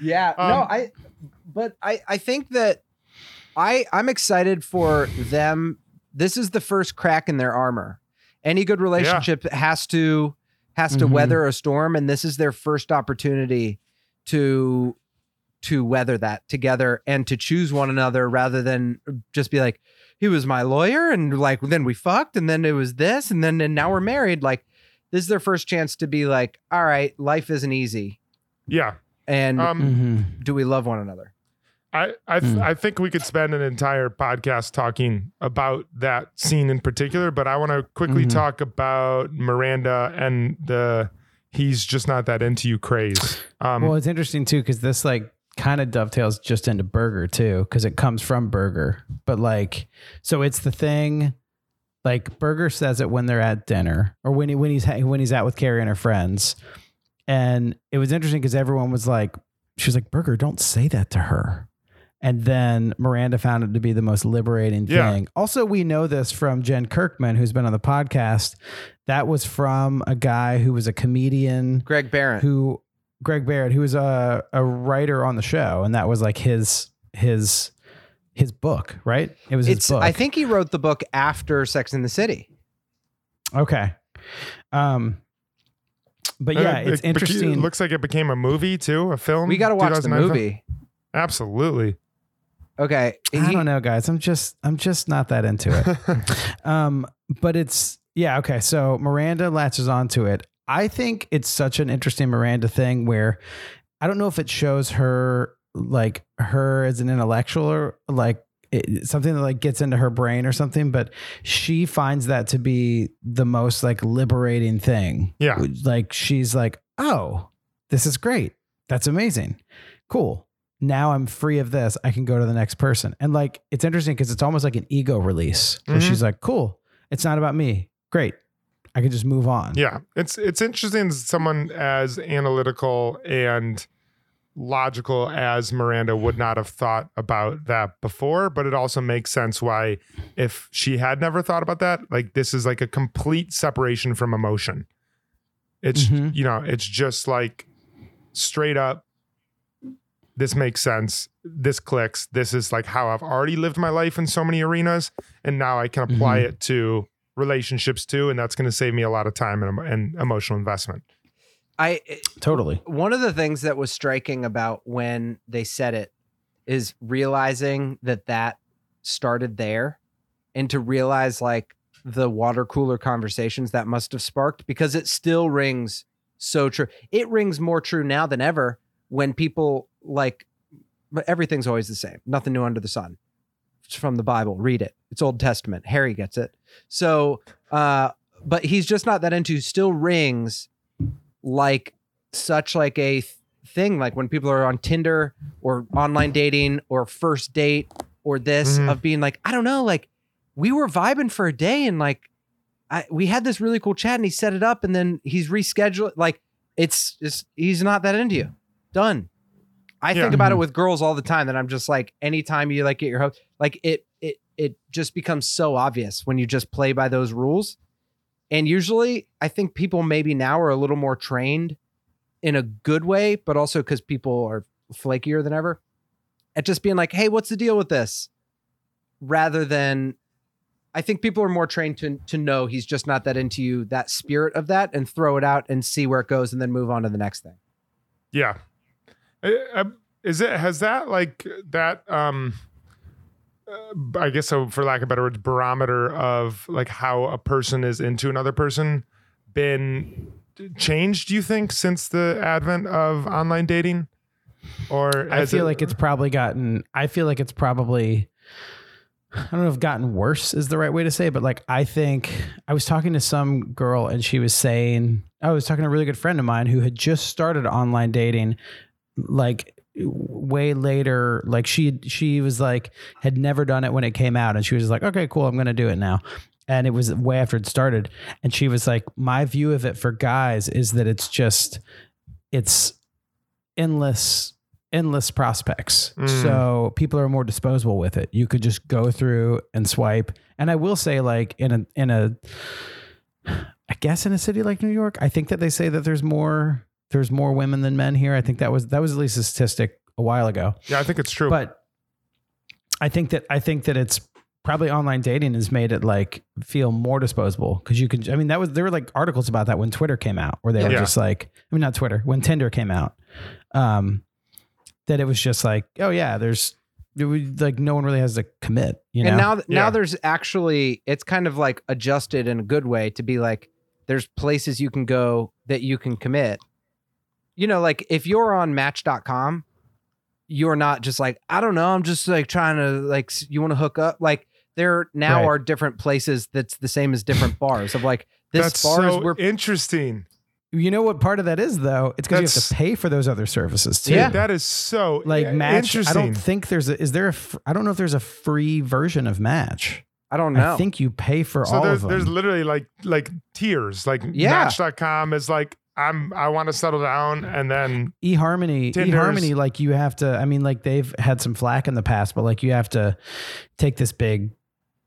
Yeah. I think that I'm excited for them. This is the first crack in their armor. Any good relationship has to weather a storm, and this is their first opportunity to weather that together and to choose one another rather than just be like, he was my lawyer and like then we fucked and then it was this and then and now we're married. Like, this is their first chance to be like, all right, life isn't easy. Yeah. And do we love one another? I think we could spend an entire podcast talking about that scene in particular, but I want to quickly talk about Miranda and the He's Just Not That Into You craze. Well, it's interesting too, because this like kind of dovetails just into Berger too, because it comes from Berger. But like, so it's the thing, like Berger says it when they're at dinner or when he's out with Carrie and her friends. And it was interesting because everyone was like, she was like, Berger, don't say that to her. And then Miranda found it to be the most liberating thing. Also, we know this from Jen Kirkman, who's been on the podcast. That was from a guy who was a comedian, Greg Barrett, who was a writer on the show. And that was like his book, right? It was his book. I think he wrote the book after Sex and the City. Okay. But yeah, it's interesting. It looks like it became a movie too, a film. We got to watch the movie. Absolutely. Okay. I don't know, guys. I'm just not that into it. But it's, yeah. Okay. So Miranda latches onto it. I think it's such an interesting Miranda thing where I don't know if it shows her, like her as an intellectual or like something that like gets into her brain or something, but she finds that to be the most like liberating thing. Yeah. Like she's like, oh, this is great. That's amazing. Cool. Now I'm free of this. I can go to the next person. And like, it's interesting because it's almost like an ego release. And she's like, cool. It's not about me. Great. I can just move on. Yeah. It's interesting. Someone as analytical and logical as Miranda would not have thought about that before, but it also makes sense why if she had never thought about that, like this is like a complete separation from emotion. It's, you know, it's just like straight up, this makes sense. This clicks. This is like how I've already lived my life in so many arenas. And now I can apply it to relationships too. And that's going to save me a lot of time and emotional investment. Totally. One of the things that was striking about when they said it is realizing that started there and to realize like the water cooler conversations that must've sparked, because it still rings so true. It rings more true now than ever when people like, but everything's always the same. Nothing new under the sun. It's from the Bible. Read it. It's Old Testament. Harry gets it. So, but he's just not that into still rings like such like a thing. Like when people are on Tinder or online dating or first date or this of being like, I don't know, like we were vibing for a day and like we had this really cool chat and he set it up and then he's rescheduled. Like it's he's not that into you. Done. I think about it with girls all the time that I'm just like, anytime you like get your hook, like it just becomes so obvious when you just play by those rules And usually I think people maybe now are a little more trained in a good way, but also because people are flakier than ever at just being like, hey, what's the deal with this? Rather than, I think people are more trained to know he's just not that into you, that spirit of that, and throw it out and see where it goes and then move on to the next thing. Yeah. Is it, has that like that, I guess, so for lack of better words, barometer of like how a person is into another person been changed, do you think, since the advent of online dating? Or I feel like it's probably I don't know if gotten worse is the right way to say it, but like, I think I was talking to some girl and she was saying, I was talking to a really good friend of mine who had just started online dating, like way later, like she was like, had never done it when it came out. And she was like, okay, cool, I'm going to do it now. And it was way after it started. And she was like, my view of it for guys is that it's just, it's endless prospects. So people are more disposable with it. You could just go through and swipe. And I will say, like, in a city like New York, I think that they say that there's more women than men here. I think that was at least a statistic a while ago. Yeah, I think it's true. But I think that it's probably online dating has made it like feel more disposable. Cause you can, I mean, there were like articles about that when Twitter came out, where they were just like, I mean, not Twitter, when Tinder came out, that it was just like, oh yeah, like no one really has to commit, you know? And now there's actually, it's kind of like adjusted in a good way to be like, there's places you can go that you can commit. You know, like if you're on Match.com, you're not just like, I don't know, I'm just like trying to like, you want to hook up? Like there now are different places that's the same as different bars of like, this that's bar so is where interesting. You know what part of that is though? It's because you have to pay for those other services too. Yeah, that is so like Match. Interesting. I don't think I don't know if there's a free version of Match. I don't know. I think you pay for all of them. There's literally like tiers, like Match.com is like, I want to settle down, and then eHarmony, like you have to, I mean, like they've had some flack in the past, but like you have to take this big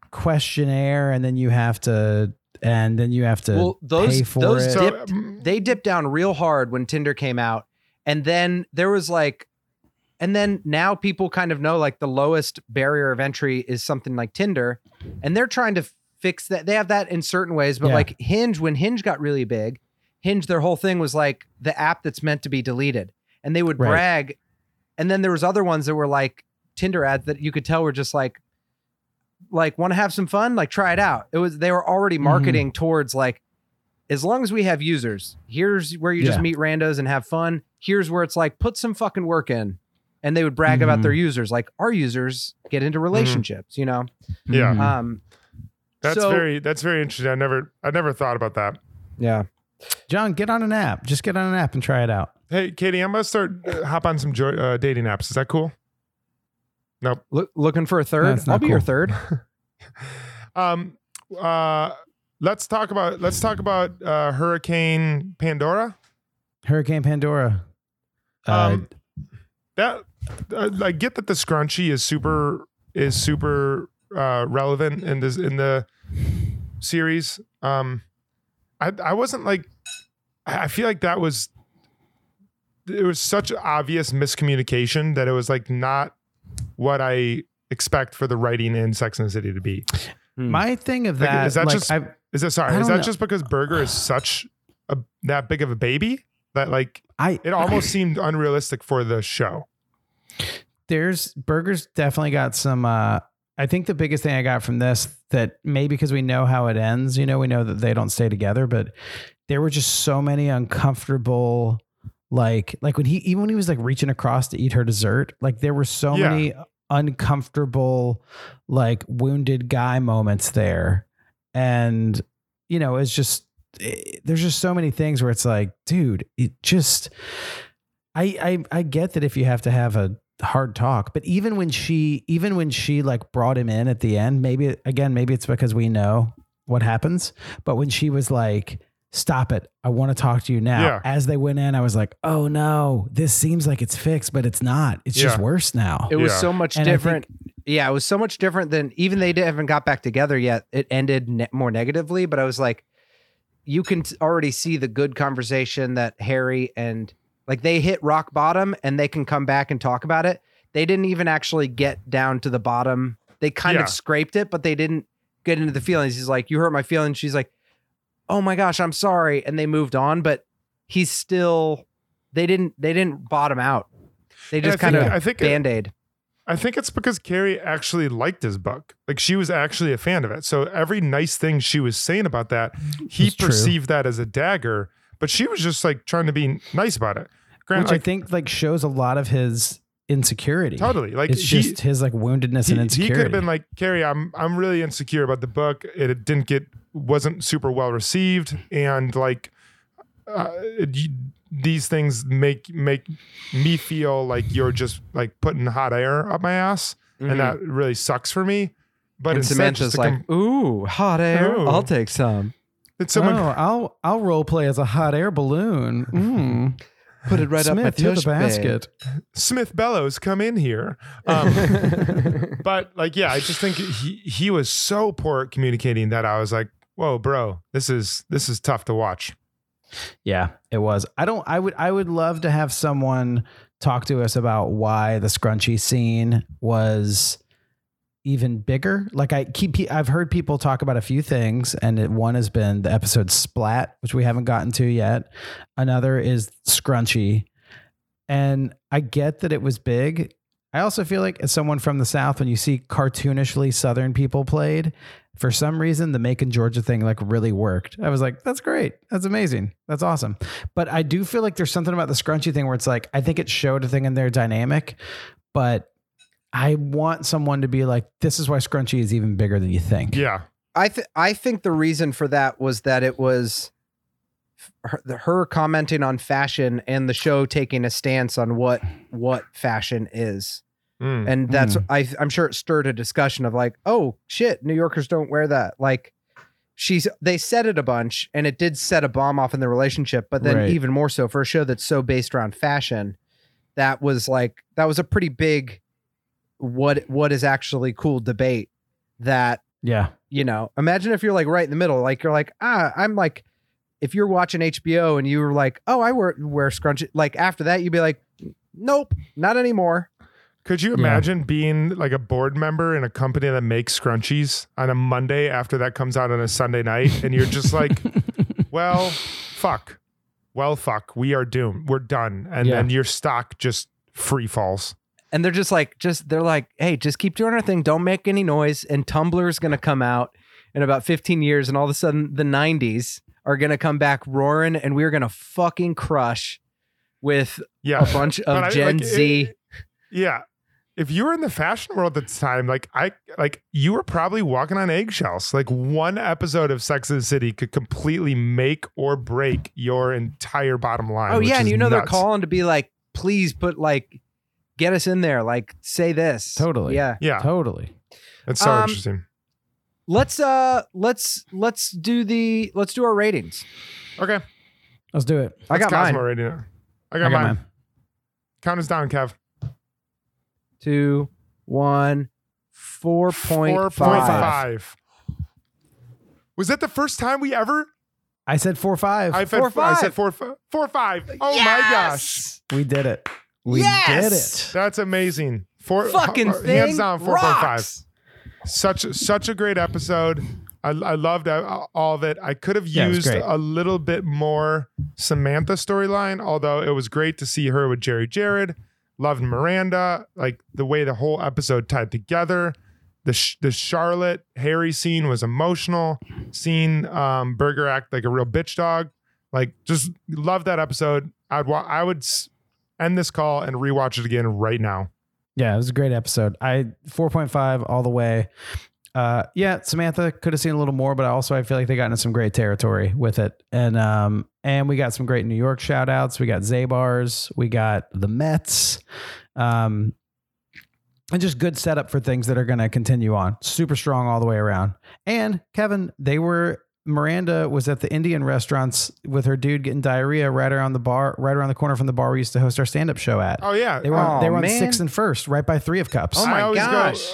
questionnaire and then you have to pay for it. They dipped down real hard when Tinder came out. And then there was like, and then now people kind of know like the lowest barrier of entry is something like Tinder, and they're trying to fix that. They have that in certain ways, but like Hinge, when Hinge got really big, their whole thing was like the app that's meant to be deleted, and they would brag. And then there was other ones that were like Tinder ads that you could tell were just like want to have some fun, like try it out. It was, they were already marketing towards like, as long as we have users, here's where you just meet randos and have fun. Here's where it's like, put some fucking work in. And they would brag about their users. Like our users get into relationships, you know? Yeah. That's very interesting. I never thought about that. Yeah. John, get on an app. Just get on an app and try it out. Hey, Katie, I'm going to hop on some dating apps. Is that cool? Nope. Looking for a third? No, I'll be your third. Let's talk about Hurricane Pandora. Hurricane Pandora. I get that the scrunchie is super relevant in the series. I wasn't like, I feel like it was such obvious miscommunication that it was like not what I expect for the writing in Sex and the City to be. My thing of that, like, is that just because Berger is such that big of a baby that like it almost seemed unrealistic for the show. Berger's definitely got some, I think the biggest thing I got from this, that maybe because we know how it ends, you know, we know that they don't stay together, but there were just so many uncomfortable, like when he was like reaching across to eat her dessert, like there were so many uncomfortable, like wounded guy moments there. And, you know, it's just, there's just so many things where it's like, dude, it just, I get that if you have to have a hard talk, but even when she like brought him in at the end, maybe it's because we know what happens, but when she was like, stop it, I want to talk to you now, as they went in, I was like, oh no, this seems like it's fixed, but it's not, it's just worse now. It was so much different. It was so much different than even they haven't got back together yet. It ended more negatively, but I was like, you can already see the good conversation that Harry and like they hit rock bottom and they can come back and talk about it. They didn't even actually get down to the bottom. They kind of scraped it, but they didn't get into the feelings. He's like, you hurt my feelings. She's like, oh my gosh, I'm sorry. And they moved on, but he's still, they didn't bottom out. They just kind of band-aid. I think it's because Carrie actually liked his book. Like she was actually a fan of it. So every nice thing she was saying about that, he perceived that as a dagger, but she was just like trying to be nice about it. Which I think like shows a lot of his insecurity. Totally. Like it's just his like woundedness and insecurity. He could have been like, Carrie, I'm really insecure about the book. It wasn't super well received. And like, these things make me feel like you're just like putting hot air up my ass, and that really sucks for me. But instead, Samantha's like, "Ooh, hot air! Ooh. I'll take some." It's someone. Oh, I'll role play as a hot air balloon. Mm. Put it right up my tush basket. Smith Bellows, come in here. But like, yeah, I just think he was so poor at communicating that I was like, "Whoa, bro, this is tough to watch." Yeah, it was. I would love to have someone talk to us about why the scrunchie scene was even bigger. Like I've heard people talk about a few things, and one has been the episode Splat, which we haven't gotten to yet. Another is Scrunchie. And I get that it was big. I also feel like as someone from the South, when you see cartoonishly Southern people played, for some reason, the Macon, Georgia thing like really worked. I was like, that's great. That's amazing. That's awesome. But I do feel like there's something about the scrunchie thing where it's like, I think it showed a thing in their dynamic, but I want someone to be like, this is why scrunchie is even bigger than you think. Yeah. I think the reason for that was that it was her commenting on fashion and the show taking a stance on what fashion is. And that's, I'm sure it stirred a discussion of like, oh shit, New Yorkers don't wear that. Like they said it a bunch and it did set a bomb off in the relationship, but then even more so for a show that's so based around fashion, that was a pretty big, what is actually cool debate that, you know, imagine if you're like right in the middle, like you're like, I'm like, if you're watching HBO and you were like, oh, I wear scrunchie. Like after that, you'd be like, nope, not anymore. Could you imagine being like a board member in a company that makes scrunchies on a Monday after that comes out on a Sunday night? And you're just like, well, fuck, we are doomed. We're done. And then your stock just free falls. And they're just like, they're like, hey, just keep doing our thing. Don't make any noise. And Tumblr's going to come out in about 15 years. And all of a sudden the 90s are going to come back roaring. And we're going to fucking crush with a bunch of Gen Z. If you were in the fashion world at the time, you were probably walking on eggshells. Like one episode of Sex and the City could completely make or break your entire bottom line. Oh yeah, and you know nuts. They're calling to be like, please put like, get us in there. Like say this. Totally. Yeah. Totally. That's so interesting. Let's do our ratings. Okay, let's do it. I got mine. Count us down, Kev. 2, 1, 4.5. Was that the first time we ever? I said 4.5. I said 4.5. Oh my gosh, we did it. We did it. That's amazing. Hands down, 4.5. Such a great episode. I loved all of it. I could have used a little bit more Samantha storyline, although it was great to see her with Jerry Jared. Loved Miranda, like the way the whole episode tied together. The Charlotte Harry scene was emotional. Seeing Berger act like a real bitch dog, like just love that episode. I would end this call and rewatch it again right now. Yeah, it was a great episode. 4.5 all the way. Samantha could have seen a little more, but also I feel like they got into some great territory with it. And we got some great New York shout outs. We got Zabar's, we got the Mets, and just good setup for things that are going to continue on. Super strong all the way around. And Kevin, Miranda was at the Indian restaurants with her dude getting diarrhea right around the corner from the bar we used to host our stand-up show at. Oh yeah. They were on 6th and First, right by Three of Cups. Oh my gosh.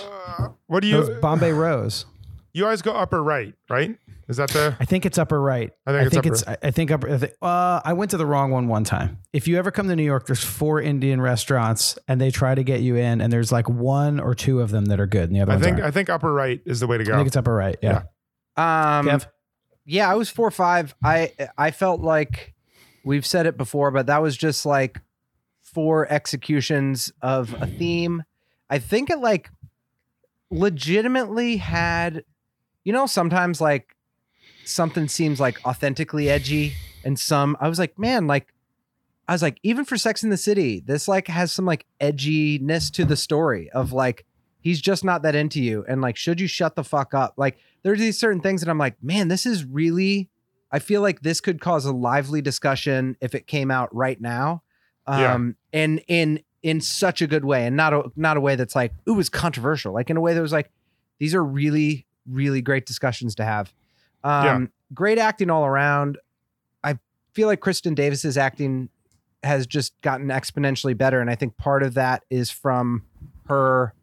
What do you Bombay Rose? You guys go upper right, right? Is that the? I think it's upper right. I went to the wrong one time. If you ever come to New York, there's 4 Indian restaurants, and they try to get you in, and there's like 1 or 2 of them that are good, and the other ones aren't. I think upper right is the way to go. I think it's upper right. Yeah. Kev? Yeah, I was 4 or 5. I felt like we've said it before, but that was just like 4 executions of a theme. I think it like legitimately had. You know, sometimes like something seems like authentically edgy and some I was like, even for Sex in the City, this like has some like edginess to the story of like, he's just not that into you. And like, should you shut the fuck up? Like there's these certain things that I'm like, man, this is really, I feel like this could cause a lively discussion if it came out right now. And in such a good way, and not a way that's like, it was controversial. Like in a way that was like, these are really great discussions to have. Great acting all around. I feel like Kristen Davis's acting has just gotten exponentially better. And I think part of that is from her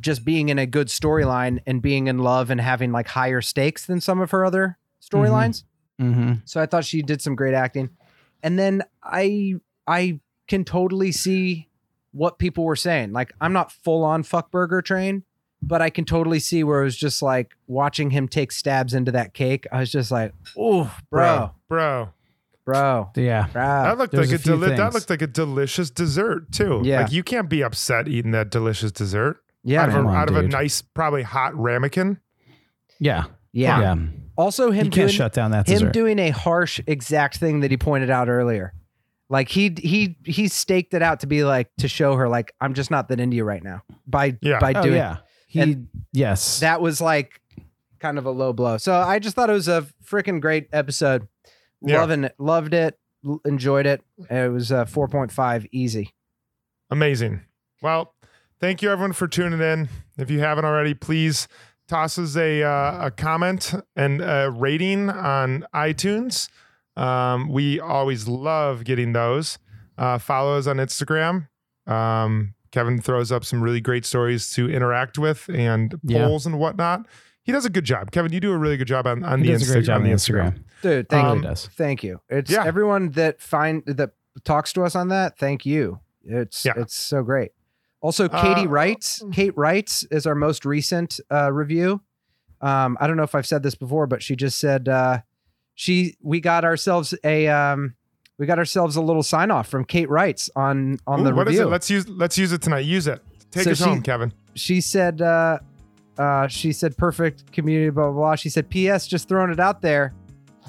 just being in a good storyline and being in love and having like higher stakes than some of her other storylines. Mm-hmm. So I thought she did some great acting. And then I can totally see what people were saying. Like I'm not full on fuck burger train, but I can totally see where it was just like watching him take stabs into that cake. I was just like, oh, bro. Yeah. Bro. That looked like a delicious dessert too. Yeah. Like you can't be upset eating that delicious dessert. Yeah. Out of a nice, probably hot ramekin. Yeah. Yeah. Yeah. Also him, doing a harsh exact thing that he pointed out earlier. Like he staked it out to be like, to show her like, I'm just not that into you right now Yes, that was like kind of a low blow. So I just thought it was a freaking great episode. Loved it. Enjoyed it. It was a 4.5 easy. Amazing. Well, thank you everyone for tuning in. If you haven't already, please toss us a comment and a rating on iTunes. We always love getting those. Follow us on Instagram. Kevin throws up some really great stories to interact with and polls and whatnot. He does a good job. Kevin, you do a really good job on the Instagram. Dude, thank you. It's everyone that talks to us on that. Thank you. It's so great. Also, Kate Wright is our most recent review. I don't know if I've said this before, but she just said we got ourselves a little sign off from Kate Wright on the review. What is it? Let's use it tonight. Use it. Take us home, Kevin. She said perfect community, blah, blah, blah. She said, PS, just throwing it out there,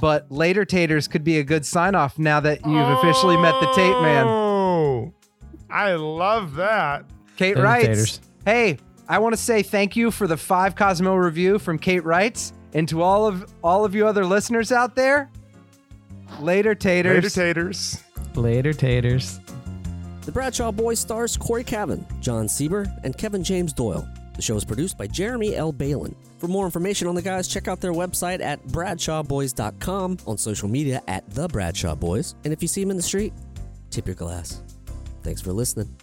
but later taters could be a good sign off now that you've officially met the Tate man. Oh, I love that. Kate Wright. Hey, I want to say thank you for the 5 Cosmo review from Kate Wright, and to all of you other listeners out there. Later, taters. Later, taters. Later, taters. The Bradshaw Boys stars Cory Cavin, John Sieber, and Kevin James Doyle. The show is produced by Jeremy L. Balin. For more information on the guys, check out their website at BradshawBoys.com, on social media at The Bradshaw Boys, and if you see them in the street, tip your glass. Thanks for listening.